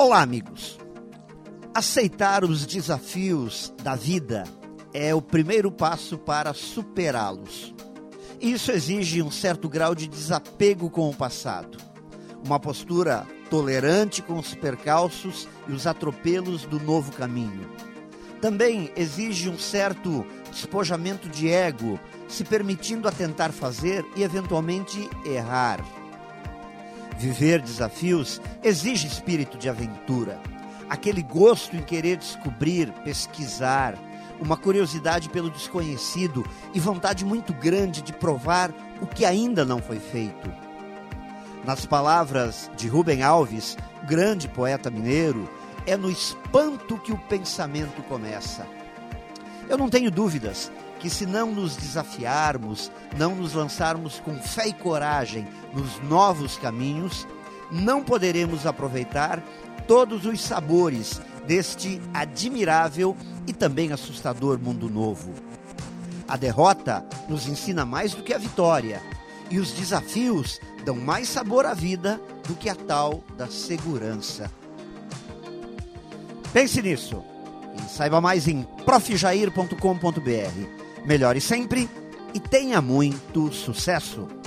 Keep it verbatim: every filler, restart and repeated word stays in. Olá, amigos! Aceitar os desafios da vida é o primeiro passo para superá-los. Isso exige um certo grau de desapego com o passado, uma postura tolerante com os percalços e os atropelos do novo caminho. Também exige um certo despojamento de ego, se permitindo a tentar fazer e eventualmente errar. Viver desafios exige espírito de aventura, aquele gosto em querer descobrir, pesquisar, uma curiosidade pelo desconhecido e vontade muito grande de provar o que ainda não foi feito. Nas palavras de Rubem Alves, grande poeta mineiro, é no espanto que o pensamento começa. Eu não tenho dúvidas que, se não nos desafiarmos, não nos lançarmos com fé e coragem nos novos caminhos, não poderemos aproveitar todos os sabores deste admirável e também assustador mundo novo. A derrota nos ensina mais do que a vitória, e os desafios dão mais sabor à vida do que a tal da segurança. Pense nisso e saiba mais em prof jair ponto com ponto br. Melhore sempre e tenha muito sucesso!